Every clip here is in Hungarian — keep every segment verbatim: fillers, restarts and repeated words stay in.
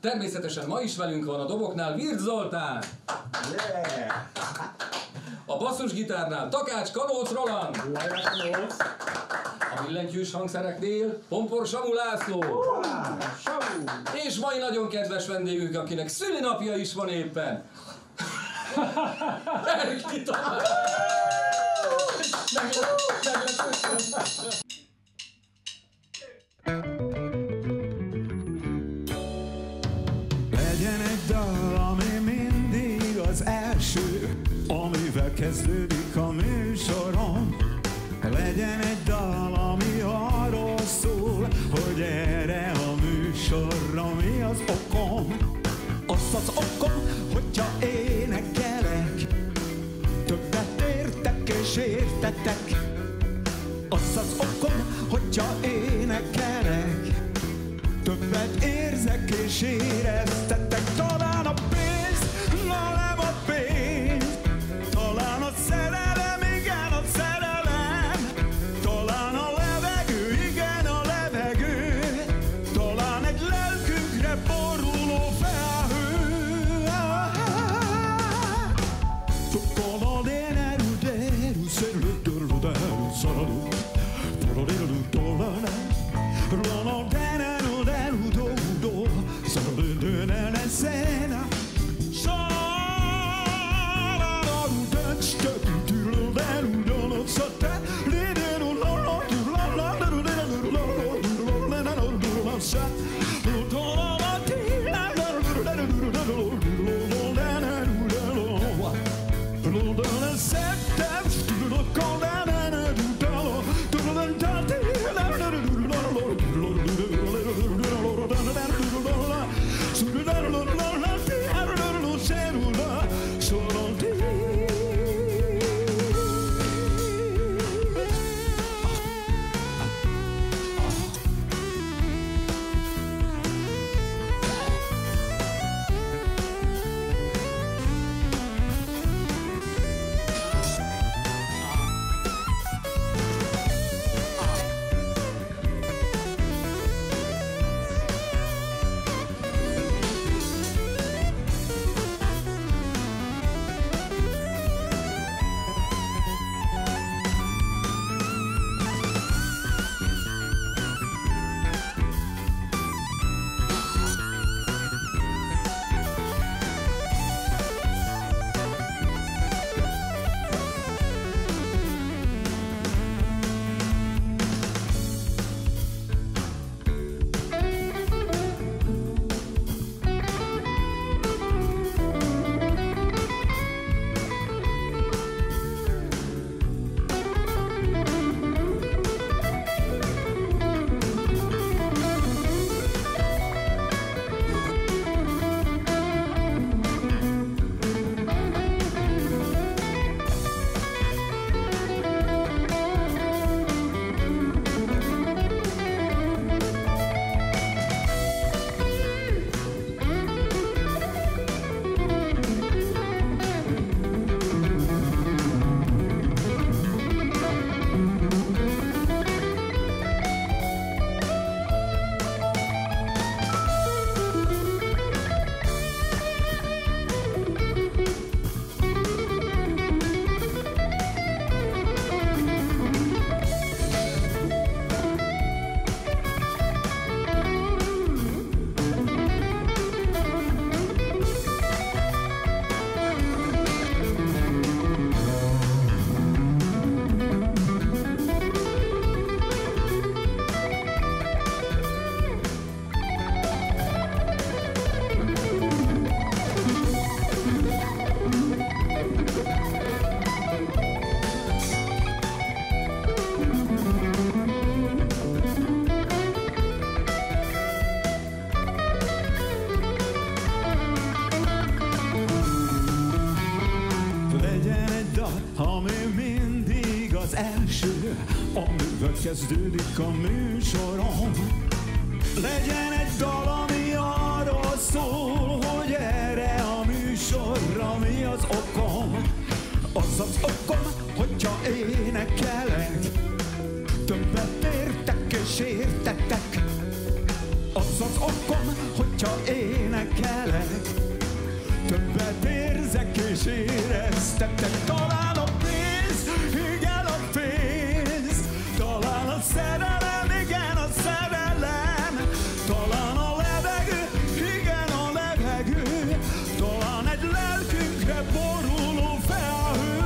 Természetesen ma is velünk van a doboknál Virc Zoltán, yeah. A basszusgitárnál Takács Kanóc Roland, yeah. A billentyűs hangszereknél Pompor Samu László, uh, és mai nagyon kedves vendégünk, akinek szülinapja is van éppen, Berki Tamás. Legyen egy dal, ami mindig az első, amivel kezdődik a műsorom. Legyen egy dal, ami arról szól, hogy erre a műsorra mi az okom. Az az okom, hogyha énekelek, többet értek és értetek. Az az okom, hogyha énekelek, többet érzek és éreztetek. Talán a pénz, talán a pénz, talán a szerelem, igen a szerelem, talán a levegő, igen a levegő, talán egy lelkünkre boruló felhő. Talán én erőderű, szerelő, törlöderű, szaladó, talán talán kezdődik a műsorom. Legyen egy dal, ami arról szól, hogy erre a műsorra mi az okom. Az az okom, hogyha énekelek, többet értek és értetek. Az az okom, hogyha énekelek, éreztetek. Talán a pénz, igen a pénz, talán a szerelem, igen a szerelem, talán a levegő, igen a levegő, talán egy lelkünkre boruló felhő.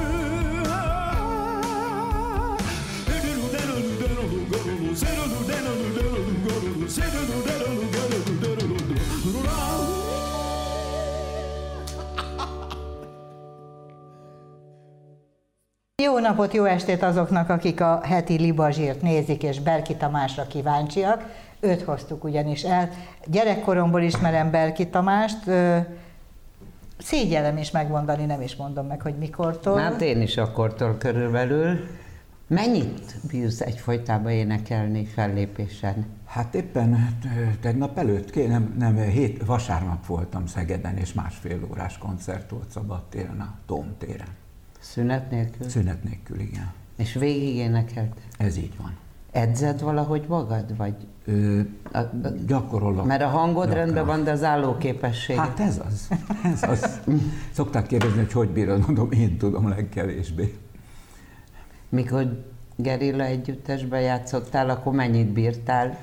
Jó napot, jó estét azoknak, akik a heti Libazsírt nézik, és Berki Tamásra kíváncsiak. Őt hoztuk ugyanis el. Gyerekkoromból ismerem Berki Tamást. Szégyellem is megmondani, nem is mondom meg, hogy mikortól. Hát én is akkortól körülbelül. Mennyit bírsz egyfolytában énekelni fellépésen? Hát éppen tegnap előtt, nem, nem hét vasárnap voltam Szegeden, és másfél órás koncert volt Szabadtélna, a Tóntéren. Szünet nélkül? Szünet nélkül, igen. És végig énekelt? Ez így van. Edzed valahogy magad, vagy? Ö, a, a, gyakorolok. Mert a hangod gyakorol. Rendben van, de az állóképesség. Hát ez az, ez az. Szokták kérdezni, hogy hogy bírod, mondom, én tudom legkevésbé. Mikor Gerilla együttesben játszottál, akkor mennyit bírtál?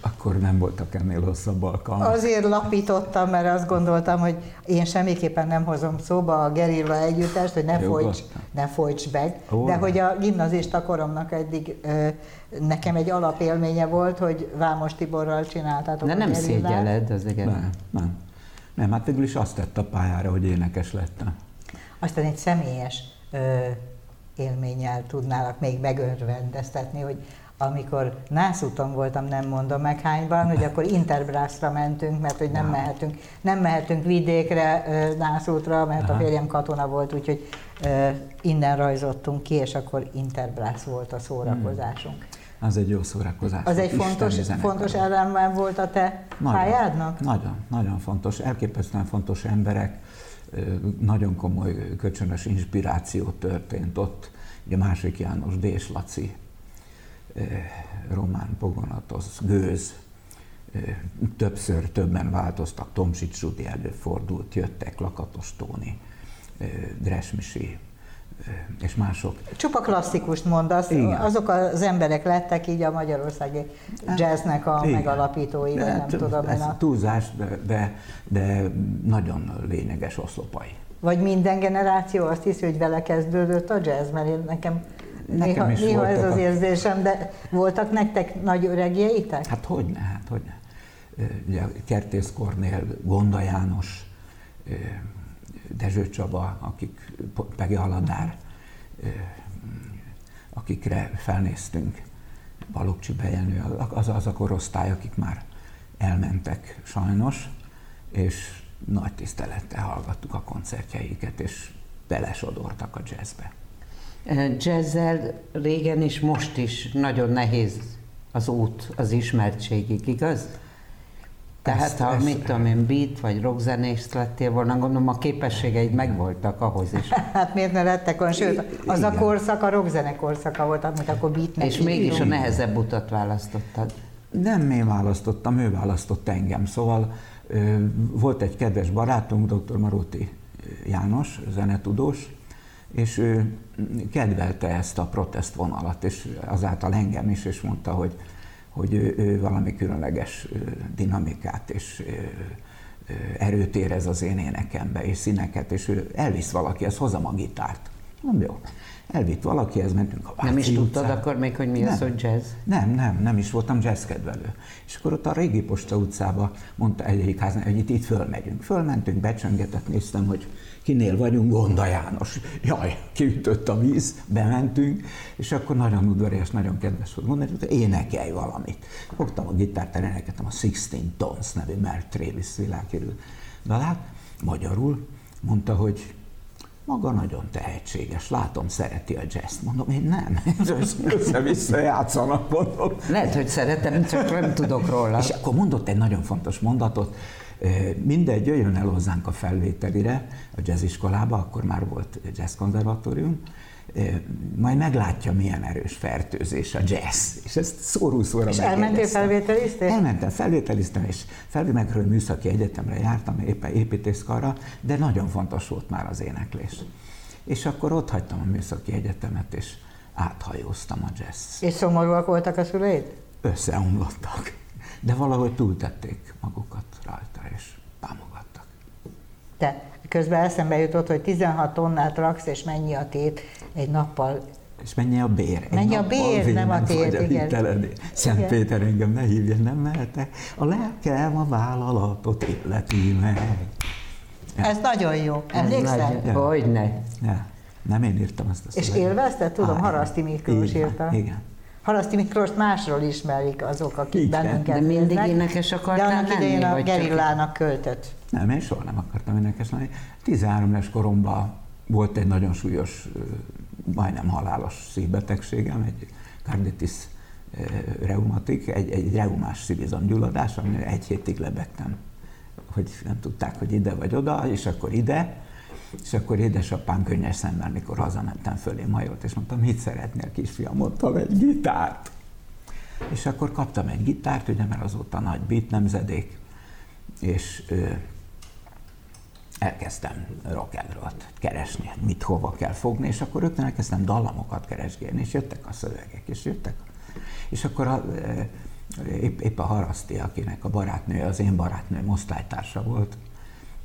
Akkor nem voltak ennél hosszabb alkalmak. Azért lapítottam, mert azt gondoltam, hogy én semmiképpen nem hozom szóba a Gerilla együttest, hogy ne folyts, ne folyts meg. Ó, de hogy a gimnazista koromnak eddig nekem egy alapélménye volt, hogy Vámos Tiborral csináltátok de a Gerillát. De nem szégyeled az igen? Nem, nem. Nem, hát végül is azt tett a pályára, hogy énekes lettem. Aztán egy személyes élménnyel tudnálak még megörvendeztetni, hogy amikor Nászúton voltam, nem mondom meg hányban, hogy akkor Interbrászra mentünk, mert hogy nem, wow. mehetünk, nem mehetünk vidékre, Nászútra, mert aha. a férjem katona volt, úgyhogy innen rajzottunk ki, és akkor Interbrász volt a szórakozásunk. Hmm. Az egy jó szórakozás. Az egy fontos, fontos elem volt a te nagyon, pályádnak? Nagyon, nagyon fontos, elképesztően fontos emberek, nagyon komoly kölcsönös inspiráció történt ott, ugye másik János Dés, Laci Román, Pogonatos Gőz, többször többen változtak, Tomsics előfordult, jöttek Lakatos Tóni, Dresmisi és mások. Csupa klasszikust mondasz, igen. Azok az emberek lettek így a magyarországi jazznek a igen. megalapítói, de, nem tudom én. A... túlzás, de, de, de nagyon lényeges oszlopai. Vagy minden generáció azt hiszi, hogy vele kezdődött a jazz, mert én nekem Nekem néha, néha ez az érzésem, de voltak nektek nagy öregjeitek? Hát hogyne, hát hogyne. Ugye Kertész Kornél, Gonda János, Dezső Csaba, akik, Pege Aladár, akikre felnéztünk, Balogcsi Bejenő, az az a korosztály, akik már elmentek sajnos, és nagy tisztelettel hallgattuk a koncertjeiket, és belesodortak a jazzbe. Jazzel régen is, most is nagyon nehéz az út az ismertségig, igaz? Tehát ezt, ha ezt, mit tudom én, beat vagy rockzenész lettél volna, gondolom a képességeid megvoltak ahhoz is. Hát miért ne lettek olyan, sőt az igen. a korszak, a rockzene korszaka volt, amit akkor beatnek. És mégis a nehezebb utat választottad. Nem én választottam, ő választott engem, szóval ö, volt egy kedves barátunk, dr. Maróti János, zenetudós, és ő kedvelte ezt a protest vonalat, és azáltal engem is, és mondta, hogy, hogy ő, ő valami különleges dinamikát és erőt érez az én énekembe, és színeket, és ő elvisz valakihez, hozom a gitárt. Mondom, jó, elvitt valakihez, mentünk a Vácsi utcára. Nem is tudtad akkor még, hogy mi az, hogy jazz? Nem, nem, nem is voltam jazzkedvelő. És akkor ott a régi posta utcába mondta egyik háznál, hogy itt, itt fölmegyünk. Fölmentünk, becsöngetett, néztem, hogy kinél vagyunk, Gonda János. Jaj, kiütött a víz, bementünk, és akkor nagyon udvarias, nagyon kedves volt mondani, hogy énekelj valamit. Fogtam a gitárt, énekeltem a Sixteen Tons nevű Mel Trevisz világhírű dalát, magyarul, mondta, hogy maga nagyon tehetséges, látom, szereti a jazzt. Mondom, én nem. Össze-vissza játszanak, mondom. Lehet, hogy szeretem, csak nem tudok róla. És akkor mondott egy nagyon fontos mondatot, mindegy, jöjjön el hozzánk a felvételire, a jazziskolába, akkor már volt jazzkonzervatórium, majd meglátja, milyen erős fertőzés a jazz. És ezt szóról-szóra és elmentél felvételiztél? Elmentem, felvételiztem, és felvételiztem, Műszaki Egyetemre jártam, éppen építészkarra, de nagyon fontos volt már az éneklés. És akkor ott hagytam a Műszaki Egyetemet, és áthajóztam a jazz. És szomorúak voltak a szüleid? Összeomlottak, de valahogy túltették magukat rajta, és támogattak. Te közben eszembe jutott, hogy tizenhat tonnát raksz, és mennyi a tét egy nappal. És mennyi a bér. Egy mennyi a bér, nem a tét, igen. Szent Péter, engem ne hívja, nem mehetek. A lelkem a vállalatot illeti meg. Ja. Ez nagyon jó. Emlékszel? Ja. Hogyne. Ja. Nem én írtam ezt a szöveget. És élvezted? Tudom, Á, Haraszti Miklós írta. Igen. Haraszti Miklóst másról ismerik azok, akik bennünket néznek. De mindig énekes akartál lenni? De annak idején a Gerillának költött. Nem, én soha nem akartam énekes lenni. tizenhárom éves koromban volt egy nagyon súlyos, majdnem halálos szívbetegségem, egy karditis reumatik, egy, egy reumás szívizomgyulladás, amin egy hétig lebegtem, hogy nem tudták, hogy ide vagy oda, és akkor ide. És akkor édesapám könnyes szemben, mikor hazamentem fölém hajolt, és mondtam, mit szeretnél, kisfiam, mondtam, egy gitárt. És akkor kaptam egy gitárt, ugye, mert azóta nagy beat nemzedék, és ö, elkezdtem rock and rollt keresni, mit hova kell fogni, és akkor rögtön elkezdtem dallamokat keresgélni, és jöttek a szövegek, és jöttek. És akkor a, épp, épp a Haraszti, akinek a barátnője, az én barátnőm osztálytársa volt,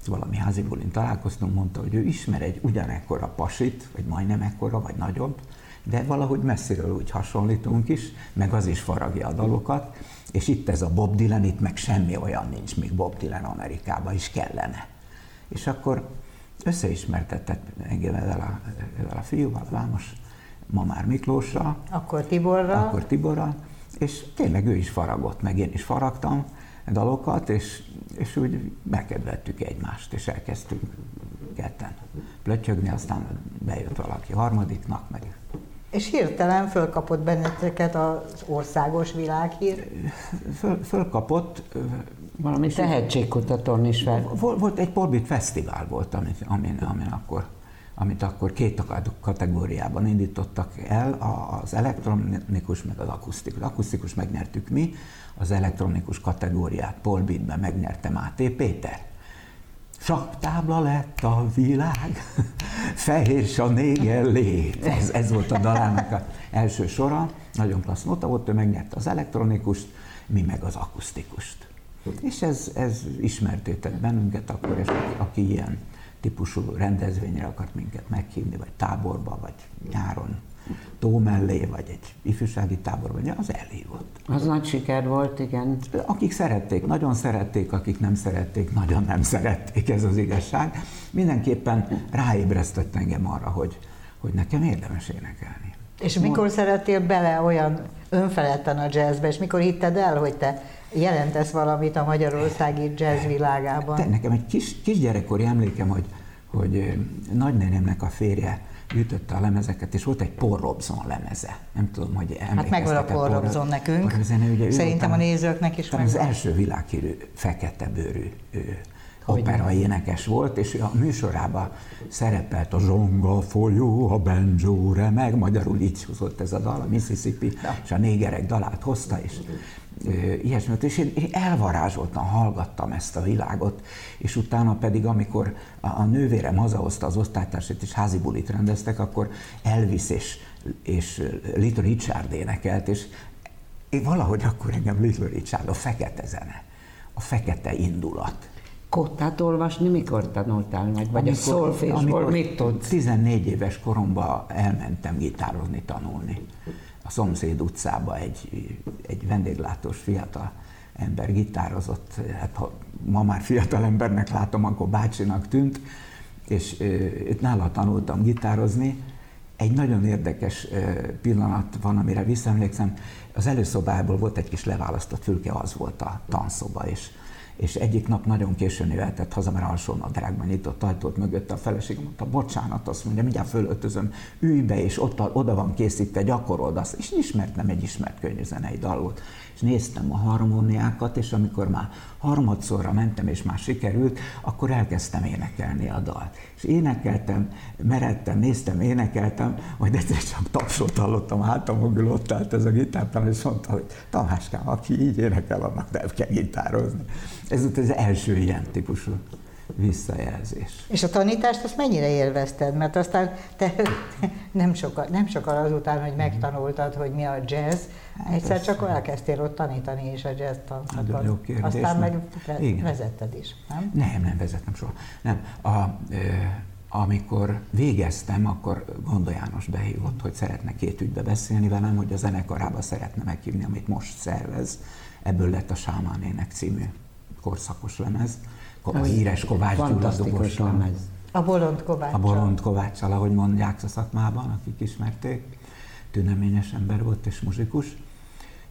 valami házi bulin találkoztunk, mondta, hogy ő ismer egy ugyanekkora pasit, vagy majdnem ekkora, vagy nagyobb, de valahogy messziről úgy hasonlítunk is, meg az is faragja a dalokat, és itt ez a Bob Dylan, itt meg semmi olyan nincs, mint Bob Dylan Amerikában is kellene. És akkor összeismertetett engem ezzel a, ezzel a fiúval, Vámos, ma már Miklósra, akkor Tiborra, akkor Tiborra, és tényleg ő is faragott, meg én is faragtam dalokat, és, és úgy megkedveltük egymást, és elkezdtünk ketten plötyögni, aztán bejött valaki harmadiknak, meg... És hirtelen fölkapott benneteket az országos világhír? Föl, fölkapott... Valami tehetségkutatón is fel. Volt, volt egy Paul Bidbe fesztivál volt, amit, amin, amin akkor, amit akkor két kategóriában indítottak el, az elektronikus meg az akusztikus. Az akusztikus megnyertük mi, az elektronikus kategóriát Paul Bidbe megnyerte Máté Péter. Saktábla lett a világ, fehér sanéger lét. Ez, ez volt a dalának az első sora, nagyon klassz nota volt, ő megnyerte az elektronikust, mi meg az akusztikust. És ez, ez ismertített bennünket akkor, és aki, aki ilyen típusú rendezvényre akart minket meghívni, vagy táborba, vagy nyáron tó mellé, vagy egy ifjúsági táborban, az elhívott. Az nagy siker volt, igen. Akik szerették, nagyon szerették, akik nem szerették, nagyon nem szerették, ez az igazság. Mindenképpen ráébresztett engem arra, hogy, hogy nekem érdemes énekelni. És mikor Mond... szerettél bele olyan önfeledten a jazzbe, és mikor hitted el, hogy te jelentesz valamit a magyarországi jazz világában? Te, nekem egy kis, kisgyerekkori emlékem, hogy, hogy nagynénémnek a férje gyűjtötte a lemezeket, és volt egy Paul Robzon lemeze. Nem tudom, hogy emlékeztek. Hát megvan a Paul Robzon nekünk. Ugye, szerintem után, a nézőknek is megvan. Az első világhírű fekete bőrű operaénekes volt, és a műsorában szerepelt a zsonga folyó, a banjo remeg, magyarul így hozott ez a dal, a Mississippi, és a négerek dalát hozta, és ilyesmit, és én, én elvarázsoltan hallgattam ezt a világot, és utána pedig, amikor a, a nővérem hazahozta az osztálytársait, és házi bulit rendeztek, akkor Elvis és, és Little Richard énekelt, és én valahogy akkor engem Little Richard, a fekete zene, a fekete indulat. Kottát olvasni mikor tanultál meg? Vagy amikor, a szolfésból mit tudsz? tizennégy éves koromban elmentem gitározni, tanulni. A szomszéd utcába egy, egy vendéglátós fiatal ember gitározott, hát ha ma már fiatal embernek látom, akkor bácsinak tűnt, és őt nála tanultam gitározni. Egy nagyon érdekes pillanat van, amire visszaemlékszem. Az előszobából volt egy kis leválasztott fülke, az volt a tanszoba, és és egyik nap nagyon későn jöhetett haza, mert alsónadrágban nyitott ajtót mögött a feleségem, mondta, bocsánat, azt mondja, mindjárt fölöltözöm, ülj be, és ott oda van készítve, gyakorold azt, és ismert, nem egy ismert könnyűzenei dal volt. És néztem a harmóniákat, és amikor már harmadszorra mentem, és már sikerült, akkor elkezdtem énekelni a dalt. És énekeltem, meredtem, néztem, énekeltem, majd egyszer csak tapsot hallottam, hátam mögül ott állt ez a gitártan, és mondta, hogy Tamáskám, aki így énekel, annak nem kell gitározni. Ez volt az első ilyen típusú visszajelzés. És a tanítást azt mennyire élvezted? Mert aztán te nem sokkal, nem sokkal azután, hogy megtanultad, hogy mi a jazz, hát egyszer csak elkezdtél ott tanítani is a jazz tanszakot. Aztán meg Igen. vezetted is, nem? Nem, nem vezettem soha. Nem. A, amikor végeztem, akkor Gonda János behívott, hogy szeretne két ügybe beszélni velem, hogy a zenekarába szeretne meghívni, amit most szervez. Ebből lett a Sámánének című korszakos lemez. A híres Kovács Gyula dobossal. A bolond Kovácssal. A bolond Kovácssal, ahogy mondják a szakmában, akik ismerték. Tüneményes ember volt és muzsikus.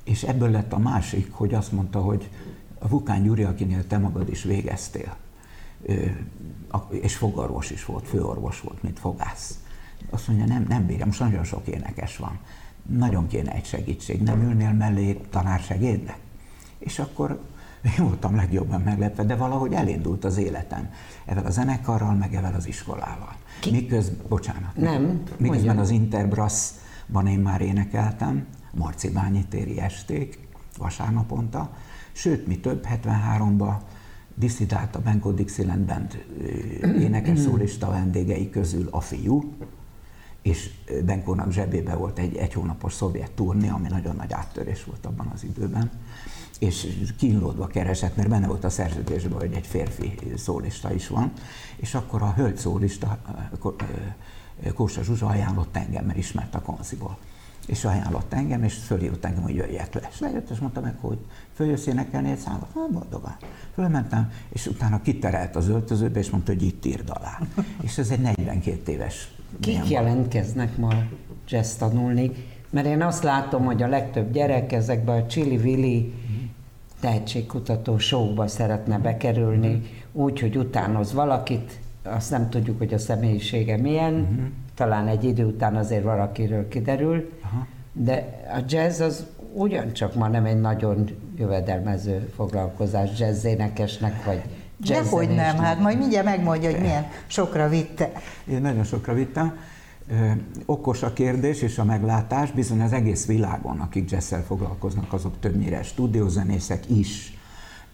És ebből lett a másik, hogy azt mondta, hogy a Vukán Gyuri, akinél te magad is végeztél, és fogorvos is volt, főorvos volt, mint fogász. Azt mondja, nem, nem bírja, most nagyon sok énekes van. Nagyon kéne egy segítség, nem ülnél mellé tanársegédnek? És akkor én voltam legjobban meglepve, de valahogy elindult az életem evel a zenekarral, meg evel az iskolával. Ki? Miközben, bocsánat, nem, miközben az Interbrászban én már énekeltem, Marcibányi téri esték, vasárnaponta, sőt, mi több, hetvenháromban disszidált a Benko Dixieland Band énekes szólista vendégei közül a fiú, és Benkónak zsebébe volt egy egy hónapos szovjet turné, ami nagyon nagy áttörés volt abban az időben, és kínlódva keresett, mert benne volt a szerződésben, hogy egy férfi szólista is van, és akkor a hölgy szólista, Kósa Zsuzsa ajánlott engem, mert ismert a konziból, és ajánlott engem, és fölhívott engem, hogy jöjjek le, és lejött, és mondta meg, hogy följössz énekelni egy számot? Hát boldogán. Fölmentem, és utána kiterelt az öltözőbe, és mondta, hogy itt írd alá. És ez egy negyvenkét éves. Kik jelentkeznek ma jazz tanulni? Mert én azt látom, hogy a legtöbb gyerek ezekben a csili-vili tehetségkutató showba szeretne bekerülni, uh-huh. úgy, hogy utánoz valakit, azt nem tudjuk, hogy a személyisége milyen, uh-huh. talán egy idő után azért valakiről kiderül, uh-huh. de a jazz az ugyancsak ma nem egy nagyon jövedelmező foglalkozás jazzénekesnek vagy jazzzenésnek. Dehogy nem, hát majd mindjárt megmondja, hogy milyen sokra vitte. Én nagyon sokra vittem. Okos a kérdés és a meglátás, bizony az egész világon, akik jazzzel foglalkoznak, azok többnyire stúdiózenészek is,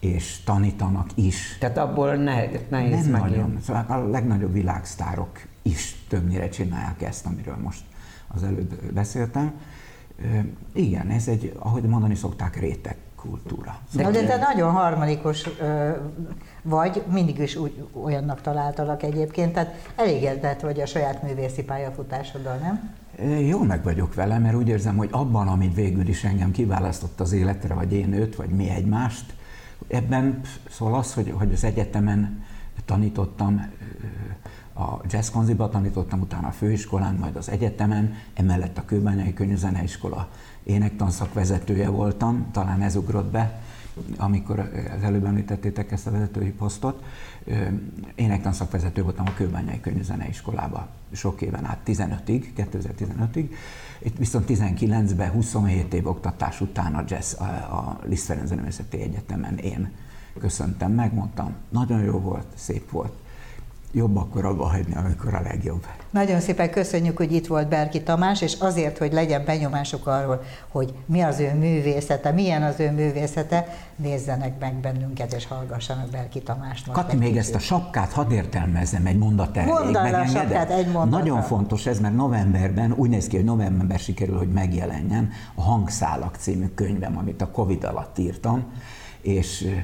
és tanítanak is. Tehát abból ne, nehéz nem nagyon. A legnagyobb világsztárok is többnyire csinálják ezt, amiről most az előbb beszéltem. Igen, ez egy, ahogy mondani szokták, réteg kultúra. Szóval de te nagyon harmonikus vagy, mindig is úgy, olyannak találtalak egyébként, tehát elégedett vagy a saját művészi pályafutásoddal, nem? Jól meg vagyok vele, mert úgy érzem, hogy abban, amit végül is engem kiválasztott az életre, vagy én őt, vagy mi egymást, ebben szól az, hogy, hogy az egyetemen tanítottam, a jazzkonziba tanítottam, utána a főiskolán, majd az egyetemen, emellett a Kőbányai Könnyűzeneiskola énektanszakvezetője voltam, talán ez ugrott be, amikor az előbb említettétek ezt a vezetői posztot. Énektanszakvezető voltam a Kőbányai Könnyűzeneiskolában sok éven át, tizenötig, kétezer-tizenötig. Itt viszont tizenkilencben, huszonhét év oktatás után a jazz, a, a Liszt Ferenc Zeneművészeti Egyetemen én köszöntem meg, mondtam, nagyon jó volt, szép volt. Jobb akkor abba hagyni, amikor a legjobb. Nagyon szépen köszönjük, hogy itt volt Berki Tamás, és azért, hogy legyen benyomásuk arról, hogy mi az ő művészete, milyen az ő művészete, nézzenek meg bennünket, és hallgassanak Berki Tamásnak. Kati, még ezt a sapkát hadd értelmezzem egy mondat elég. Mondd a sapkát egy mondat. Nagyon fontos ez, mert novemberben, úgy néz ki, hogy novemberben sikerül, hogy megjelenjen a Hangszálak című könyvem, amit a Covid alatt írtam, és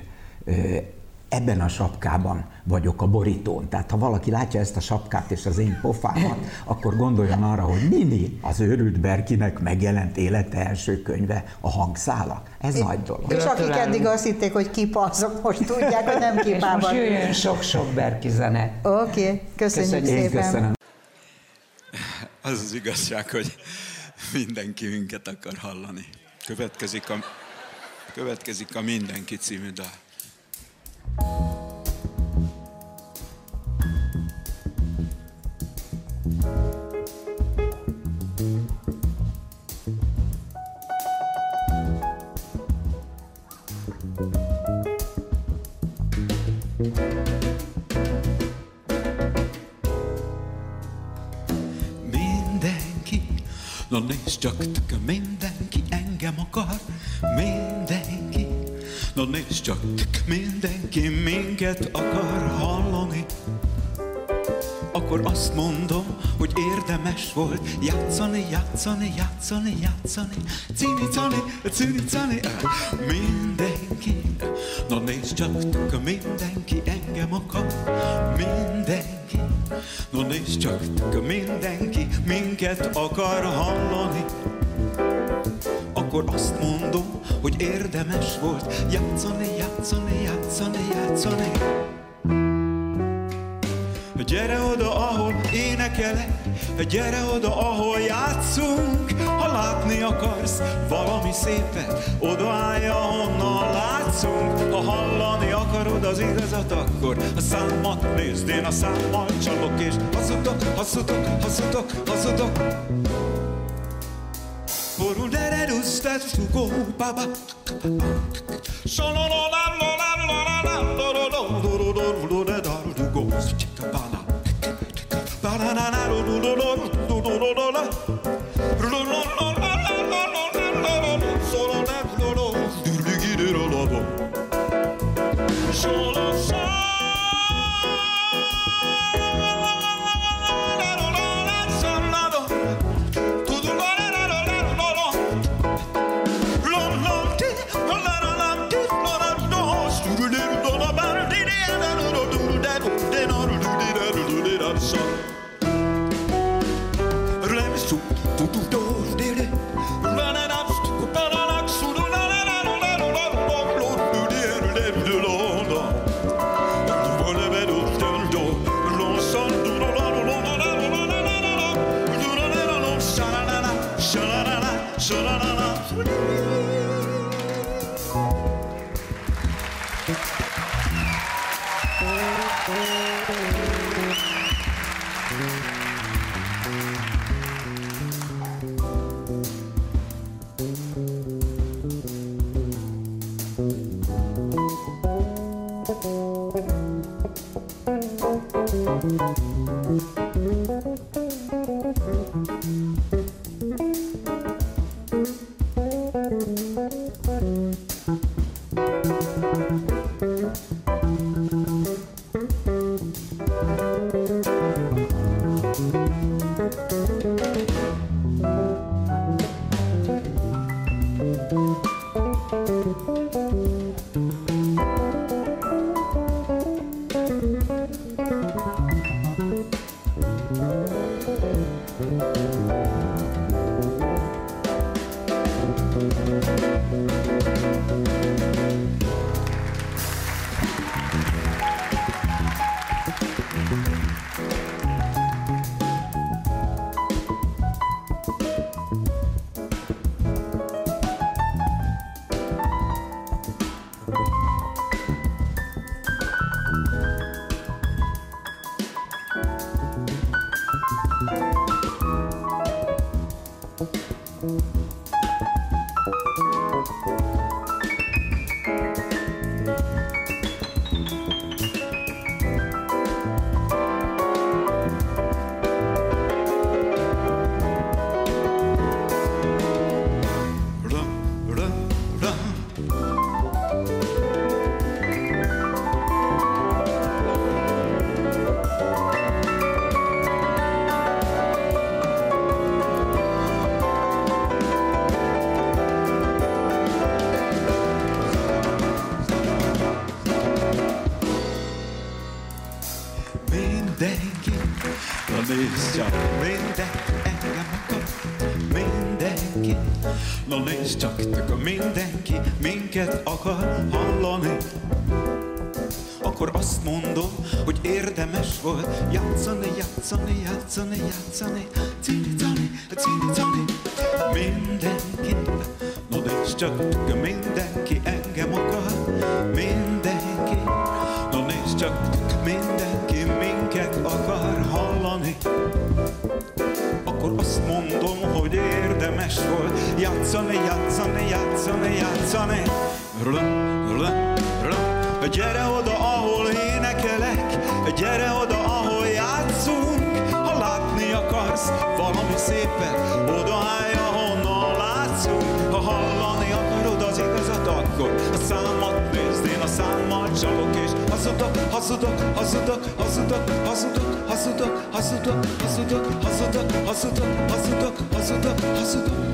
ebben a sapkában vagyok a borítón. Tehát ha valaki látja ezt a sapkát és az én pofámat, akkor gondoljon arra, hogy Nini, az őrült Berkinek megjelent élete első könyve, a Hangszálak. Ez é, nagy dolog. És akik eddig azt hitték, hogy kipa, azok most tudják, hogy nem kipában. És most jöjjön sok-sok Berki zene. Oké, okay, köszönjük, köszönjük szépen. Köszönöm. Az az igazság, hogy mindenki minket akar hallani. Következik a, következik a Mindenki című dal. Nézd csak, tök mindenki engem akar, mindenki. Na nézd csak, tök mindenki minket akar hallani. Akkor azt mondom, hogy érdemes volt játszani, játszani, játszani, játszani. Cinicani, cinicani, mindenki. Na nézd csak, tök mindenki engem akar, mindenki. Na nézd csak, tök mindenki minket akar hallani. Akkor azt mondom, hogy érdemes volt játszani, játszani, játszani, játszani. Gyere oda, ahol énekelek, gyere oda, ahol játszunk. Ha látni akarsz valami szépet, odaállj, ahonnan látszunk. Ha hallani akarod az igazat, akkor a számat nézd, én a számmal csalok, és hazudok, hazudok, hazudok, hazudok. Borul deredusztet, sugó, baba. Akar hallani, akkor azt mondom, hogy érdemes volt játszani, játszani, játszani, játszani, cinicani, cinicani, mindenki. No, de csak mindenki engem akar, mindenki. csak mindenki minket akar hallani, akkor azt mondom, hogy érdemes volt játszani, játszani, játszani, játszani. Gyere oda, ahol énekelek, gyere oda, ahol játszunk, ha látni akarsz valami szépet, odaállj, ahonnan látszunk, ha hallani akarod az igazat, akkor a számat nézd, én a számmal csalok, és hazudok, hazudok, hazudok, hazudok, hazudok, hazudok, hazudok, hazudok, hazudok, hazudok, hazudok, hazudok,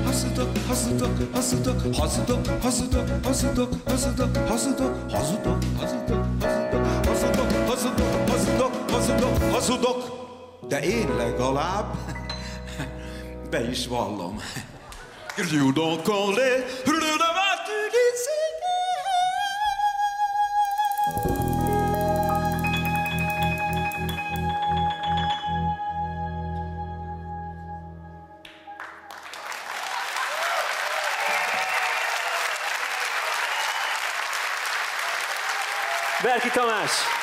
hazudok, hazudok, hazudok, hazudok, hazudok, hazudok, hazudok, hazudok, hazudok, hazudok, hazudok, hazudok, hazudok, hazudok, hazudok, hazudok, de én legalább be is vallom. You don't call it. Berki Tamás!